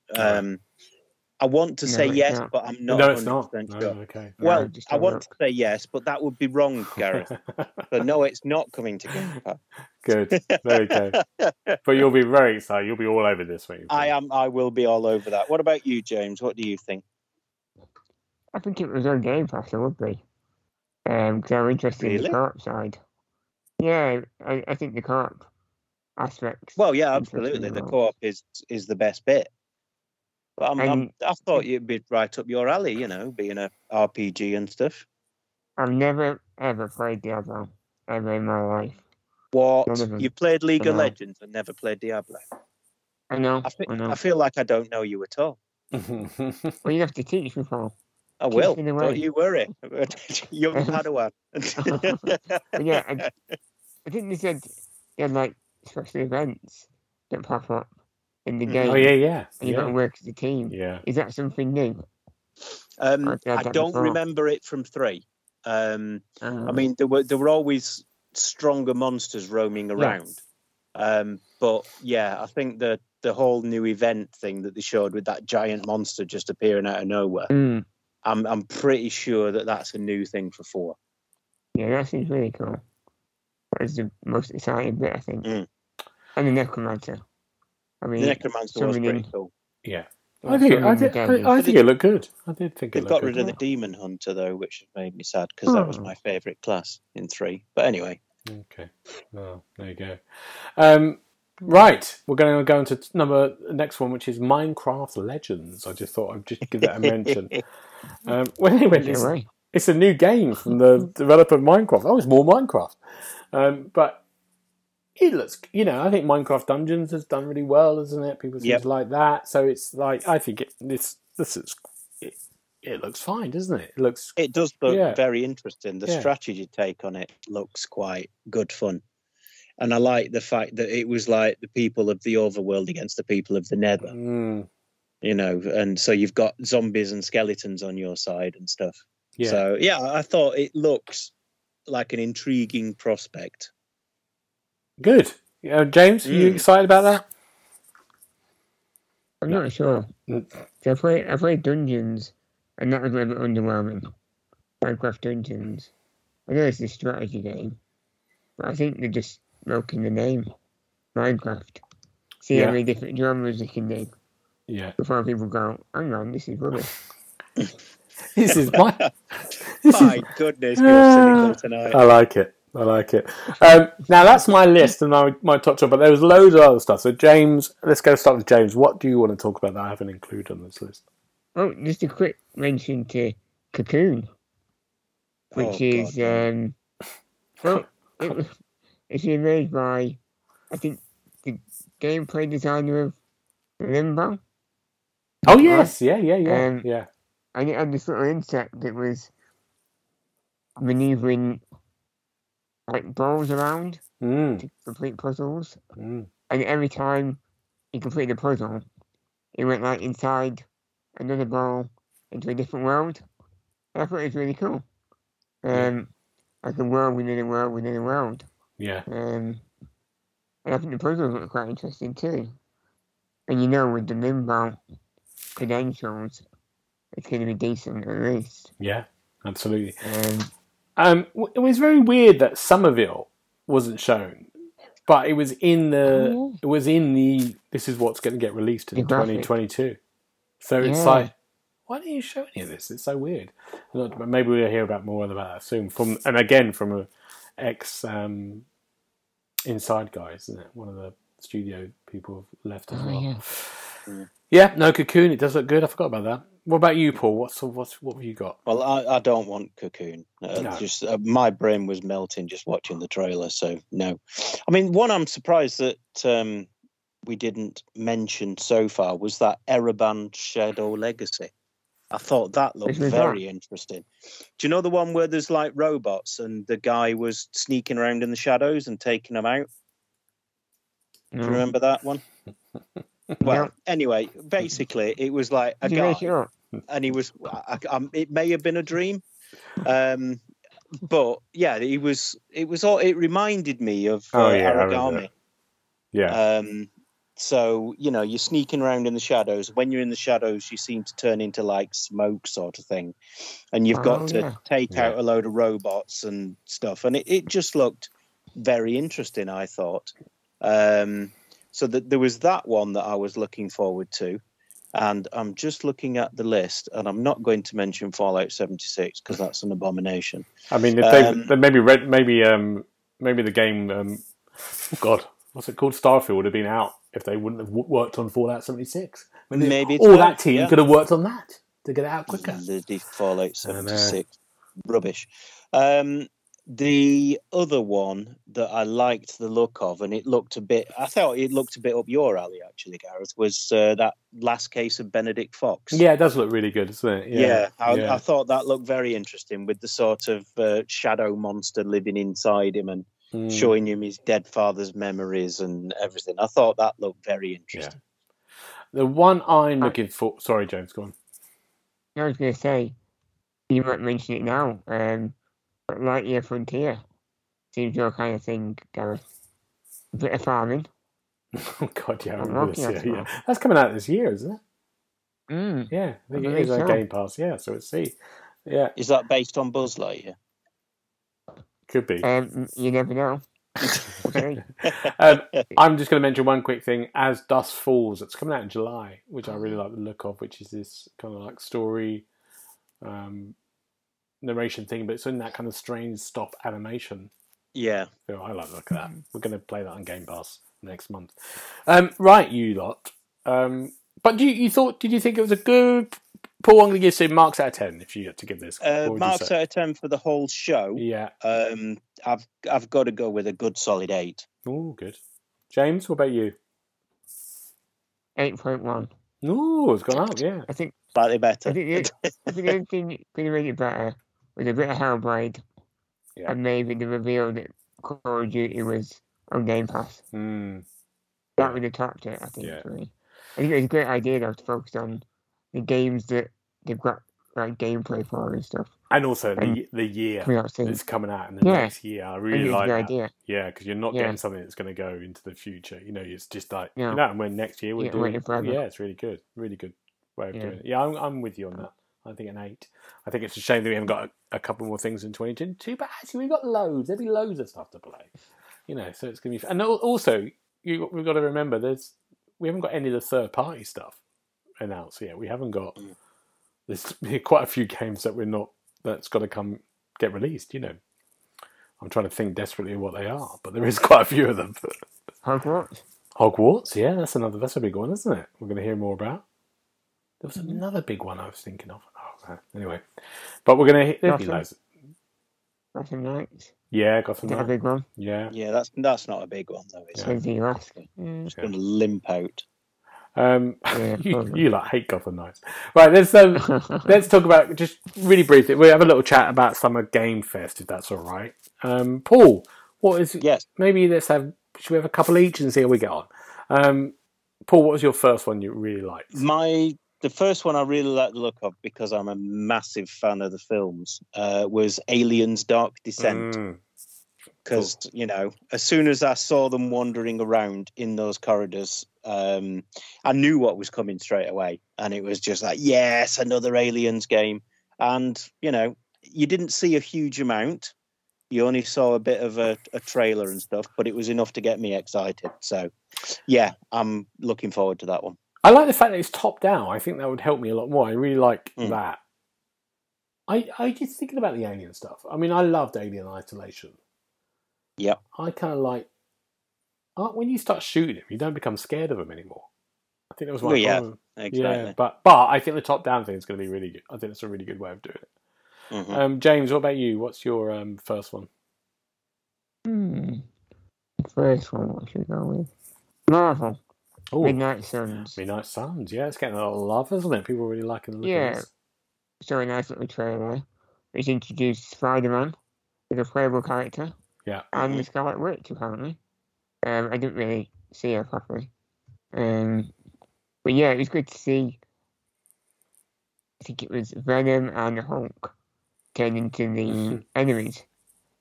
I want to say yes, but I'm not 100% sure. No, okay. Well, I want to say yes, but that would be wrong, Gareth. So no, it's not coming to Game Pass. Good. There we go. But you'll be very excited. You'll be all over this week. I am. I will be all over that. What about you, James? What do you think? I think if it was on Game Pass, it would be. Because I'm interested in the co-op side. Yeah, I think the co-op aspect. Well, yeah, absolutely. The co-op is the best bit. But I thought you'd be right up your alley, you know, being a RPG and stuff. I've never, ever played Diablo, ever in my life. What? You played League of Legends and never played Diablo? I know. I feel like I don't know you at all. Well, you have to teach me, Paul. I will. Don't you worry. Young Padawan. Yeah, I think they said they had, like, special events that pop up in the game. Oh, yeah. And you've got to work as a team. Yeah. Is that something new? I don't remember it from 3. I mean, there were always stronger monsters roaming around. Yes. But yeah, I think the whole new event thing that they showed with that giant monster just appearing out of nowhere, I'm pretty sure that that's a new thing for 4. Yeah, that seems really cool. That was the most exciting bit, I think. And the Necromancer. I mean, the Necromancer was pretty cool. Yeah. I think it looked good. I did think it looked good. They got rid of the Demon Hunter, though, which made me sad, because that was my favourite class in 3. But anyway. Okay. Well, there you go. Right. We're going to go into next one, which is Minecraft Legends. I just thought I'd just give that a mention. It's a new game from the developer of Minecraft. Oh, it's more Minecraft. But it looks, I think Minecraft Dungeons has done really well, hasn't it? People seem to like that. So it's like, I think it looks fine, doesn't it? It does look very interesting. The strategy take on it looks quite good fun. And I like the fact that it was like the people of the overworld against the people of the nether. And so you've got zombies and skeletons on your side and stuff. Yeah. So, I thought it looks like an intriguing prospect. Good. James, are you excited about that? I'm not sure. So I played Dungeons, and that was a little bit underwhelming. Minecraft Dungeons. I know it's a strategy game, but I think they're just milking the name. Minecraft. See how many different genres they can do. Yeah. Before people go, hang on, this is rubbish. This is my goodness, you're cynical tonight. I like it. Now that's my list and my top 2, but there was loads of other stuff. So James, let's go start with James. What do you want to talk about that I haven't included on this list? Oh, just a quick mention to Cocoon, which is it's been made by, I think, the gameplay designer of Limbo. Oh yes, yeah. And it had this little insect that was manoeuvring like balls around to complete puzzles. And every time he completed a puzzle, he went like inside another ball into a different world. And I thought it was really cool. Like a world within a world within a world. Yeah. And I think the puzzles were quite interesting too. And with the Limbo credentials, it's going to be decent at least. Yeah, absolutely. It was very weird that Somerville wasn't shown, but it was in the. Oh, yeah. It was in the. This is what's going to get released in 2022. So it's like, why didn't you show any of this? It's so weird. Maybe we'll hear about more about that soon. From an ex Inside guy, isn't it? One of the studio people left as well. Yeah, Cocoon. It does look good. I forgot about that. What about you, Paul? What have you got? Well, I don't want Cocoon. No. Just my brain was melting just watching the trailer. So no, I mean, one I'm surprised that we didn't mention so far was that Ereban Shadow Legacy. I thought that looked very interesting. Do you know the one where there's like robots and the guy was sneaking around in the shadows and taking them out? Do you remember that one? Well, anyway, basically, it was like a guy, and he was. It may have been a dream, but yeah, he was. It was all. It reminded me of origami. Yeah. So you're sneaking around in the shadows. When you're in the shadows, you seem to turn into like smoke sort of thing, and you've got to take out a load of robots and stuff. And it just looked very interesting, I thought. So there was that one that I was looking forward to, and I'm just looking at the list, and I'm not going to mention Fallout 76 because that's an abomination. I mean, maybe the game, what's it called, Starfield would have been out if they wouldn't have worked on Fallout 76. I mean, maybe all that team could have worked on that to get it out quicker. The Fallout 76 rubbish. The other one that I liked the look of, and I thought it looked a bit up your alley, actually, Gareth, was that Last Case of Benedict Fox. Yeah, it does look really good, doesn't it? I thought that looked very interesting with the sort of shadow monster living inside him and showing him his dead father's memories and everything. I thought that looked very interesting. Yeah. The one I'm looking for... Sorry, James, go on. I was going to say, you might mention it now, But Lightyear Frontier seems your kind of thing, Gareth. A bit of farming. Oh, God, yeah, I remember this. Yeah. That's coming out this year, isn't it? Mm, yeah, I think it is on Game Pass, yeah, so let's see. Yeah. Is that based on Buzz Lightyear? Could be. You never know. I'm just going to mention one quick thing. As Dust Falls, it's coming out in July, which I really like the look of, which is this kind of like story narration thing, but it's in that kind of strange stop animation. Yeah. So I like the look of that. We're going to play that on Game Pass next month. Right, you lot. But did you think it was a good... Paul, I'm going to give some marks out of 10 if you had to give this. Marks out of 10 for the whole show. Yeah. I've got to go with a good solid 8. Oh, good. James, what about you? 8.1. Oh, it's gone up, yeah. I think slightly better. I think the only thing that could have made it better was a bit of Hellblade. Yeah. And maybe the reveal that Call of Duty was on Game Pass. Mm. That would have topped it, I think, for me. I think it was a great idea, though, to focus on the games that they've got like gameplay for and stuff, and also the year that's coming out in the next year. I really like that idea. Yeah, because you're not getting something that's going to go into the future. You know, it's just like and when next year we're doing it. Yeah, it's really good way of doing it. Yeah, I'm with you on that. I think an 8. I think it's a shame that we haven't got a couple more things in 2022, but actually we've got loads. There'll be loads of stuff to play. You know, so it's going to be. And also, we've got to remember we haven't got any of the third party stuff announced yet. We haven't got there's quite a few games that's got to come get released, you know. I'm trying to think desperately what they are, but there is quite a few of them. Hogwarts, yeah, that's a big one, isn't it? We're going to hear more about. There was another big one I was thinking of. Oh, anyway, but we're going to hit Gotham Knights. Yeah, Gotham Knights. Is that a big one? Yeah. Yeah, that's not a big one though. It's just going to limp out. You hate Gotham Knights. Right, let's talk about, just really briefly, we'll have a little chat about Summer Game Fest, if that's all right. Paul, what is... Yes. Maybe should we have a couple each and see how we get on? Paul, what was your first one you really liked? The first one I really liked the look of, because I'm a massive fan of the films, was Aliens Dark Descent. Because, as soon as I saw them wandering around in those corridors, I knew what was coming straight away. And it was just like, yes, another Aliens game. And, you didn't see a huge amount. You only saw a bit of a trailer and stuff, but it was enough to get me excited. So, yeah, I'm looking forward to that one. I like the fact that it's top down. I think that would help me a lot more. I really like that. I just thinking about the Alien stuff. I mean, I loved Alien Isolation. Yeah, I kind of like when you start shooting him, you don't become scared of him anymore. I think that was my problem. Exactly. Yeah, but I think the top down thing is going to be really good. I think that's a really good way of doing it. Mm-hmm. James, what about you? What's your first one? First one, what should we go with? Marvel. Ooh. Midnight Suns. Yeah, it's getting a lot of love, isn't it? People really liking the look of this. So a nice little trailer, which introduced Spider-Man as a playable character. Yeah, and the Scarlet Witch apparently. I didn't really see her properly, but yeah, it was good to see. I think it was Venom and Hulk turn into the enemies.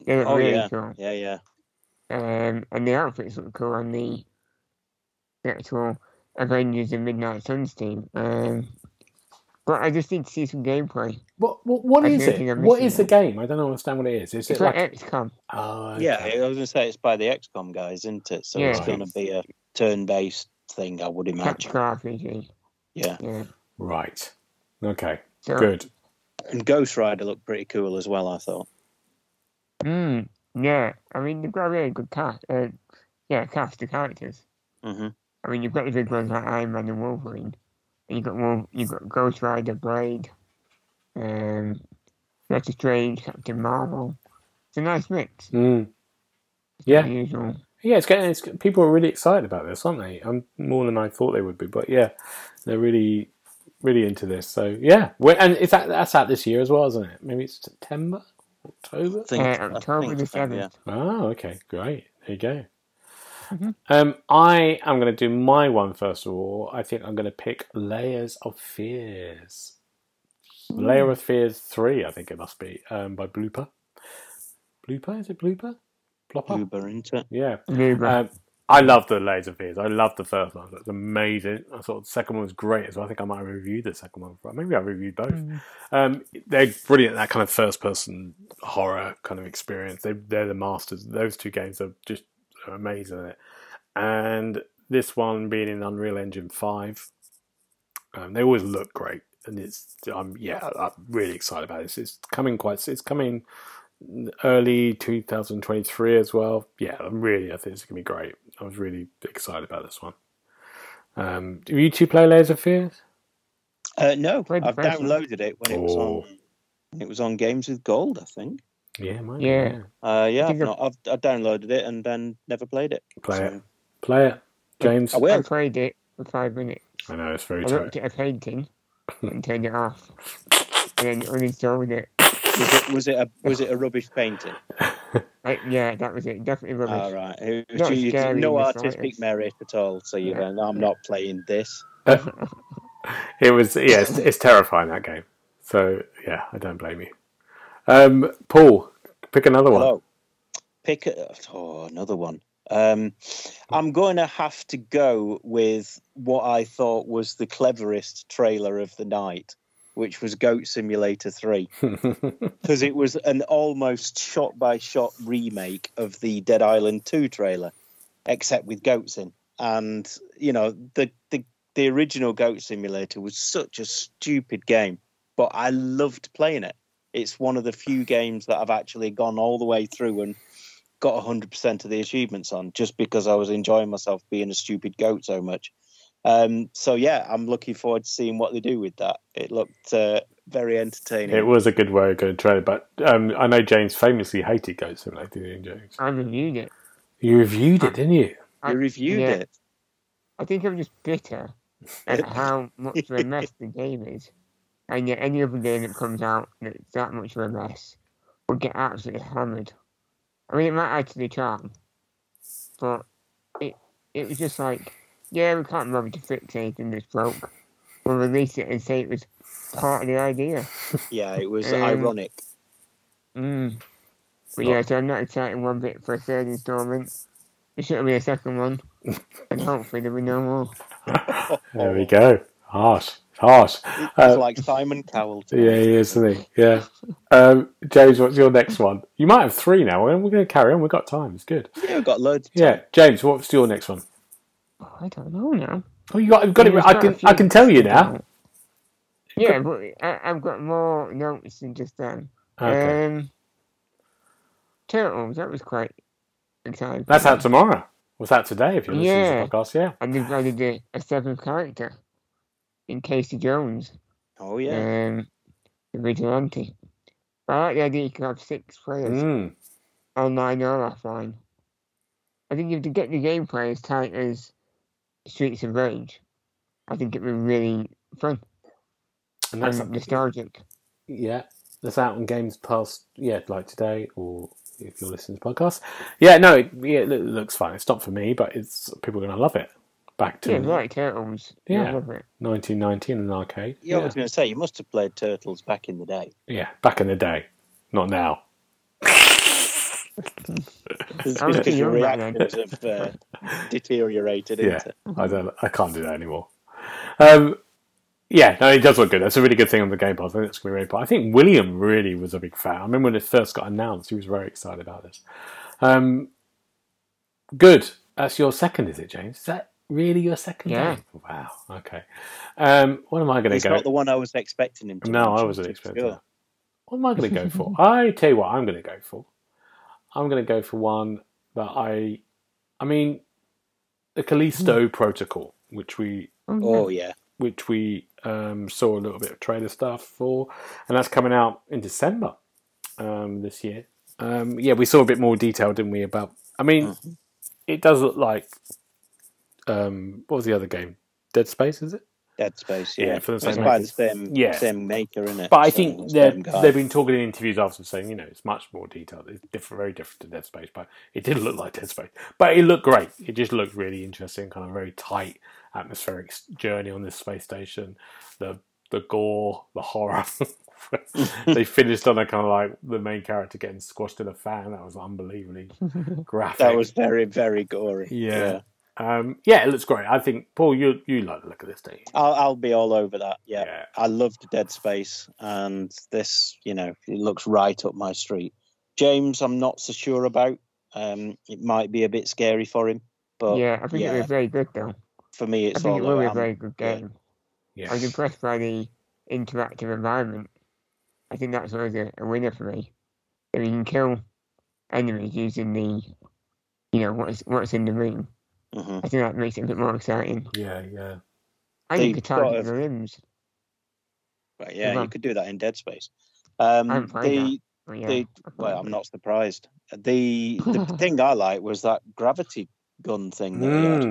They look really cool. Yeah. And the outfits look cool on the actual Avengers and Midnight Suns team. But I just need to see some gameplay. What is it? What is the game? I don't understand what it is. It's like XCOM. Oh, okay. Yeah, I was going to say it's by the XCOM guys, isn't it? So it's going to be a turn-based thing, I would imagine. RPG. Yeah. Right. Okay. So, good. And Ghost Rider looked pretty cool as well, I thought. Yeah. I mean, they've got a really good cast. Cast of characters. Mm-hmm. I mean, you've got the big ones like Iron Man and Wolverine. You've got Ghost Rider, Blade, Doctor Strange, Captain Marvel. It's a nice mix. Yeah. Unusual. Yeah, people are really excited about this, aren't they? More than I thought they would be, but yeah, they're really, really into this. So yeah, and in fact, that's out this year as well, isn't it? Maybe it's September, October. October the 7th. Yeah. Oh, okay, great. There you go. Mm-hmm. I am going to do my one first of all. I think I'm going to pick Layers of Fears. Layer of Fears 3, I think it must be, by Blooper. Blooper? Is it Blooper? Plopper? Blooper, isn't it? Yeah. I love the laser fears. I love the first one. That's amazing. I thought the second one was great as well. I think I might have reviewed the second one. Maybe I reviewed both. They're brilliant, that kind of first-person horror kind of experience. They're the masters. Those two games are just amazing at it. And this one being in Unreal Engine 5, they always look great. And I'm really excited about this. It's coming early 2023 as well. Yeah, I think it's gonna be great. I was really excited about this one. Do you two play Layers of Fears? No, I've downloaded it when it was on Games with Gold, I think. Yeah, mine. Yeah, I downloaded it and then never played it. Play it, James. I played it for 5 minutes. I know, it's very tight. I looked at a painting and turned it off, and then uninstalled it. Was it a rubbish painting? Yeah, that was it. Definitely rubbish. All right. No artistic merit at all. So I'm not playing this. It was it's terrifying, that game. So yeah, I don't blame you. Paul, pick another one. Hello. Another one. I'm going to have to go with what I thought was the cleverest trailer of the night, which was Goat Simulator 3, because it was an almost shot-by-shot remake of the Dead Island 2 trailer, except with goats in. And, the original Goat Simulator was such a stupid game, but I loved playing it. It's one of the few games that I've actually gone all the way through and got 100% of the achievements on, just because I was enjoying myself being a stupid goat so much. I'm looking forward to seeing what they do with that. It looked very entertaining. It was a good way of going to trailer, but I know James famously hated Ghost Simulator, didn't you, James? I reviewed it. You reviewed it, didn't you? I reviewed it. I think I'm just bitter at how much of a mess the game is, and yet any other game that comes out that's that much of a mess will get absolutely hammered. I mean, it might add to the charm, but it was just like, yeah, we can't bother to fix anything that's broke. We'll release it and say it was part of the idea. Yeah, it was ironic. But so I'm not excited one bit for a third installment. There should be a second one. And hopefully there'll be no more. There we go. Harsh. It's like Simon Cowell. Yeah, he is, isn't he? Yeah. James, what's your next one? You might have three now. We're going to carry on. We've got time. It's good. Yeah, we've got loads of time. Yeah, James, what's your next one? Oh, I don't know now. Oh, I've got it. I can tell you now. Yeah, but I've got more notes than just that. Okay. Turtles. That was quite exciting. That's out tomorrow. Was that today? If you're listening to the podcast, yeah. And they've added a seventh character in Casey Jones. Oh yeah. The vigilante. But I like the idea you can have 6 players, online or offline. I think if you get the gameplay as tight as Streets of Rage, I think it would be really fun and nostalgic. Yeah, that's out on Games Pass, like today, or if you're listening to the podcast. Yeah, no, it looks fine. It's not for me, but people are going to love it. Back to... Yeah, like Turtles. Yeah, 1990 in an arcade. Yeah, I was going to say, you must have played Turtles back in the day. Yeah, back in the day. Not now. Because your reactions have deteriorated. Yeah, I can't do that anymore. It does look good. That's a really good thing on the Game Pass. I think that's going to be really popular. I think William really was a big fan. I remember when it first got announced, he was very excited about this. Good. That's your second, is it, James? Is that really your second? Yeah. Game? Wow. Okay. What am I going to go? It's not the one I was expecting him to. No, I wasn't expecting that. What am I going to go for? I tell you what I'm going to go for. I'm going to go for one that I mean, the Callisto Protocol, which we saw a little bit of trailer stuff for, and that's coming out in December this year. We saw a bit more detail, didn't we? It does look like what was the other game? Dead Space, is it? Dead Space, for the same same maker, isn't it? But I think they've been talking in interviews after saying, it's much more detailed. It's very different to Dead Space, but it didn't look like Dead Space. But it looked great. It just looked really interesting, kind of very tight atmospheric journey on this space station. The gore, the horror, They finished on a kind of like the main character getting squashed in a fan. That was unbelievably graphic. That was very, very gory. Yeah. Yeah, it looks great. I think, Paul, you like the look of this, don't you? I'll be all over that. Yeah. I loved Dead Space, and this, it looks right up my street. James, I'm not so sure about. It might be a bit scary for him, but yeah, I think it was very good though. For me, it's all over. It will be a very good game. Yeah. I was impressed by the interactive environment. I think that's always a winner for me. So you can kill enemies using the, what's in the room. Mm-hmm. I think that makes it a bit more exciting. Yeah. And you could target the limbs. Right, yeah, you could do that in Dead Space. I'm not surprised. The thing I liked was that gravity gun thing that he had.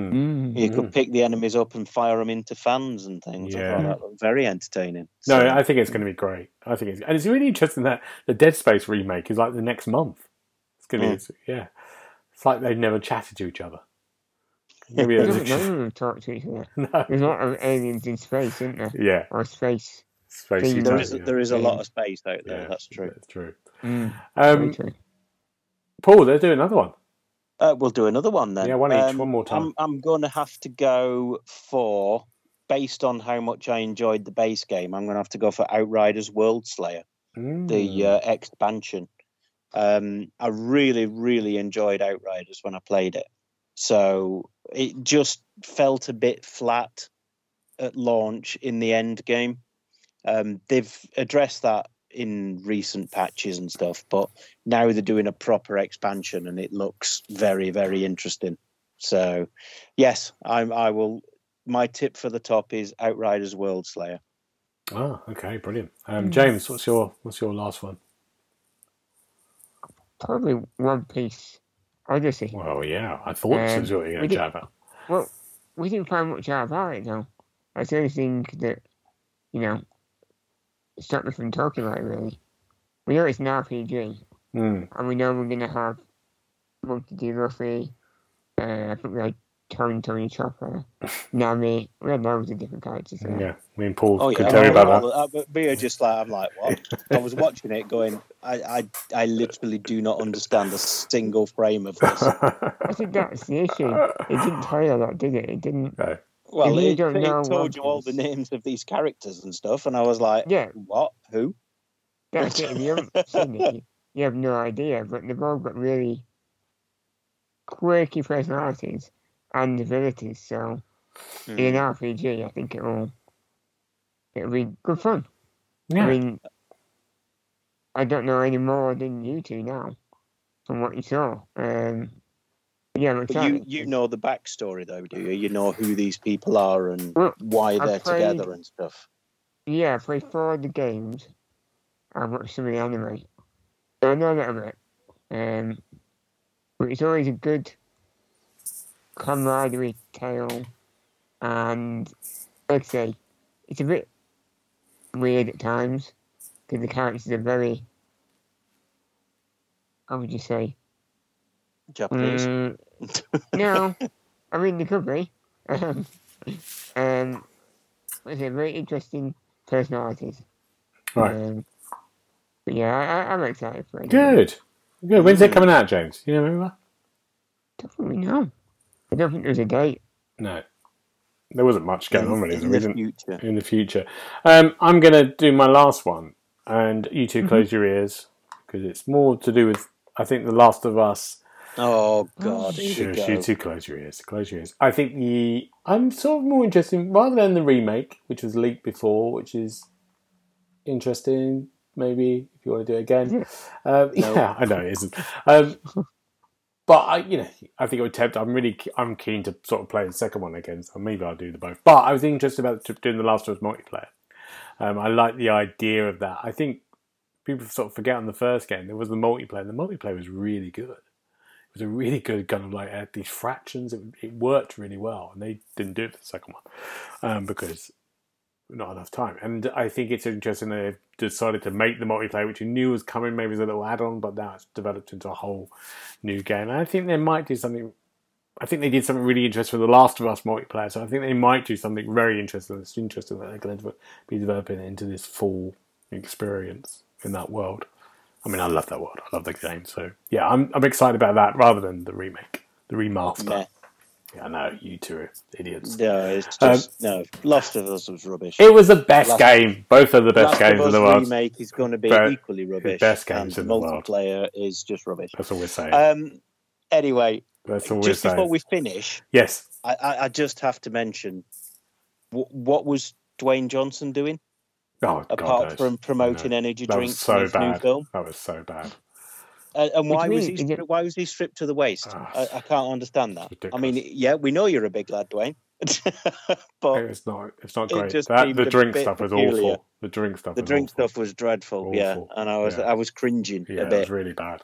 You could pick the enemies up and fire them into fans and things. Yeah. That looked very entertaining. So. No, I think it's going to be great. And it's really interesting that the Dead Space remake is like the next month. It's going to be, it's like they've never chatted to each other. Maybe they don't talk to each other. No. There's a lot of aliens in space, isn't there? Yeah. Or space. There is a lot of space out there. Yeah, that's true. That's true. True. Paul, they'll do another one. We'll do another one then. Yeah, one each, one more time. I'm going to have to go for, based on how much I enjoyed the base game, I'm going to have to go for Outriders World Slayer, the expansion. I really, really enjoyed Outriders when I played it. So it just felt a bit flat at launch in the end game. They've addressed that in recent patches and stuff, but now they're doing a proper expansion and it looks very, very interesting. So, yes, I will. My tip for the top is Outriders World Slayer. Oh, okay, brilliant. James, what's your last one? Probably One Piece Odyssey. Well, yeah, I thought this was what you were going to chat about. Well, we didn't find much out about it, though. That's the only thing that, stop me from talking like really. We know it's an RPG, and we know we're going to have multi-geography, I think we had Tony Chopper, Nami, we had loads of different characters there. Yeah, me and Paul could tell you about that. But we are just like, I'm like, what? I was watching it going, I literally do not understand a single frame of this. I think that's the issue. It didn't tell you that, did it? It didn't. No. Well, it told you all the names of these characters and stuff, and I was like, what? Who? That's it. If you haven't seen it, you have no idea, but they've all got really quirky personalities and abilities, so in an RPG, I think it'll be good fun. Yeah. I mean, I don't know any more than you two now, from what you saw. You know the backstory, though, do you? You know who these people are and why they're together and stuff. Yeah, I played 4 of the games. I watched some of the anime. So I know that a bit. But it's always a good camaraderie tale. And, like I say, it's a bit weird at times. Because the characters are very... How would you say... Japanese. No, I mean, they could be. They're very interesting personalities. Right. But yeah, I'm excited for it. Good. When's it coming out, James? You remember? Definitely not. I don't think there's a date. No. There wasn't much going on, really. In the future. I'm going to do my last one, and you two close your ears, because it's more to do with, I think, The Last of Us. Oh, God. You two close your ears. I think I'm sort of more interested, rather than the remake, which was leaked before, which is interesting, maybe, if you want to do it again. Yeah, I know it isn't. But, I think it would tempt. I'm keen to sort of play the second one again, so maybe I'll do the both. But I was interested about doing The Last of Us multiplayer. I like the idea of that. I think people sort of forget on the first game, there was the multiplayer. The multiplayer was really good. It was a really good kind of like these fractions. It worked really well, and they didn't do it for the second one because not enough time. And I think it's interesting they decided to make the multiplayer, which you knew was coming, maybe as a little add-on, but now it's developed into a whole new game. And I think they might do something. I think they did something really interesting with The Last of Us multiplayer, so I think they might do something very interesting. It's interesting that they're going to be developing it into this full experience in that world. I mean, I love that world. I love the game. So yeah, I'm excited about that rather than the remake, the remaster. Yeah. Yeah, I know, you two are idiots. No, it's just, no, Last of Us was rubbish. It was the best game. Both are the best games in the world. The remake is going to be equally rubbish. Best games in the world. Multiplayer is just rubbish. That's all we're saying. Anyway, that's all just we're before we finish, yes, I just have to mention, what was Dwayne Johnson doing? Oh, apart from promoting energy drinks for his new film? That was so bad. And why was he stripped to the waist? Oh, I can't understand that. I mean, yeah, we know you're a big lad, Dwayne, but it's not great. The drink stuff was awful. The drink stuff was dreadful. Awful. Yeah, and I was cringing a bit. It was really bad.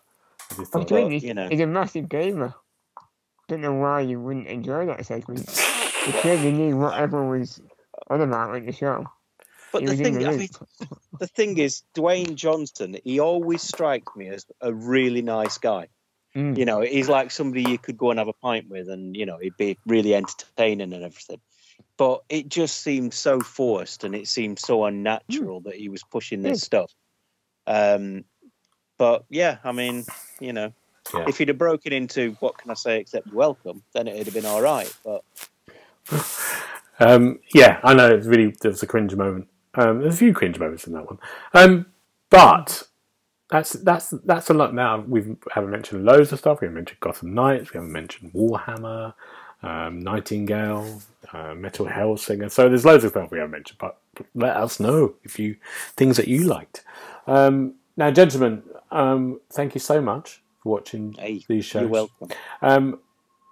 It's a massive gamer. Don't know why you wouldn't enjoy that segment. You clearly knew whatever was on about at the show. But the thing is, Dwayne Johnson, he always strikes me as a really nice guy. Mm. You know, he's like somebody you could go and have a pint with and, you know, he'd be really entertaining and everything. But it just seemed so forced and it seemed so unnatural that he was pushing this stuff. But, yeah, I mean, you know, if he'd have broken into what can I say except welcome, then it would have been all right. But I know, it's really, there was a cringe moment. There's a few cringe moments in that one, but that's a lot. Now we haven't mentioned loads of stuff. We haven't mentioned Gotham Knights. We haven't mentioned Warhammer, Nightingale, Metal Hellsinger. So there's loads of stuff we haven't mentioned. But let us know if you things that you liked. Now, gentlemen, thank you so much for watching these shows. You're welcome.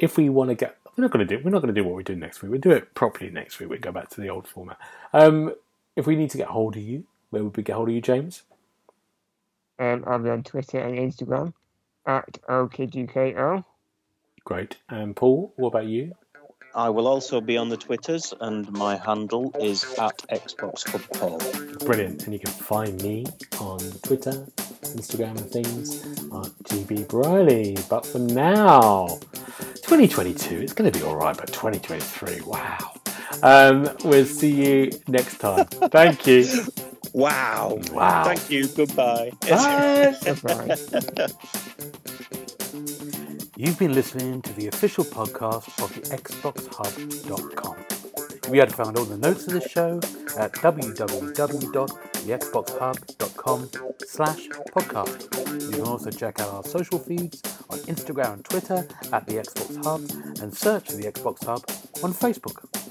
If we want to get, we're not going to do what we do next week. We'll do it properly next week. We'll go back to the old format. If we need to get hold of you, where would we get hold of you, James? I'll be on Twitter and Instagram at OKGKO. Great. And Paul, what about you? I will also be on the Twitters, and my handle is at Xbox Hub Paul. Brilliant. And you can find me on Twitter, Instagram, and things at GB Briley. But for now, 2022, it's going to be all right, but 2023, wow. We'll see you next time. Thank you. Wow. Thank you. Goodbye. Bye. Goodbye. You've been listening to the official podcast of the thexboxhub.com. We had found all the notes of the show at www.thexboxhub.com/podcast. You can also check out our social feeds on Instagram and Twitter at the Xbox Hub and search the Xbox Hub on Facebook.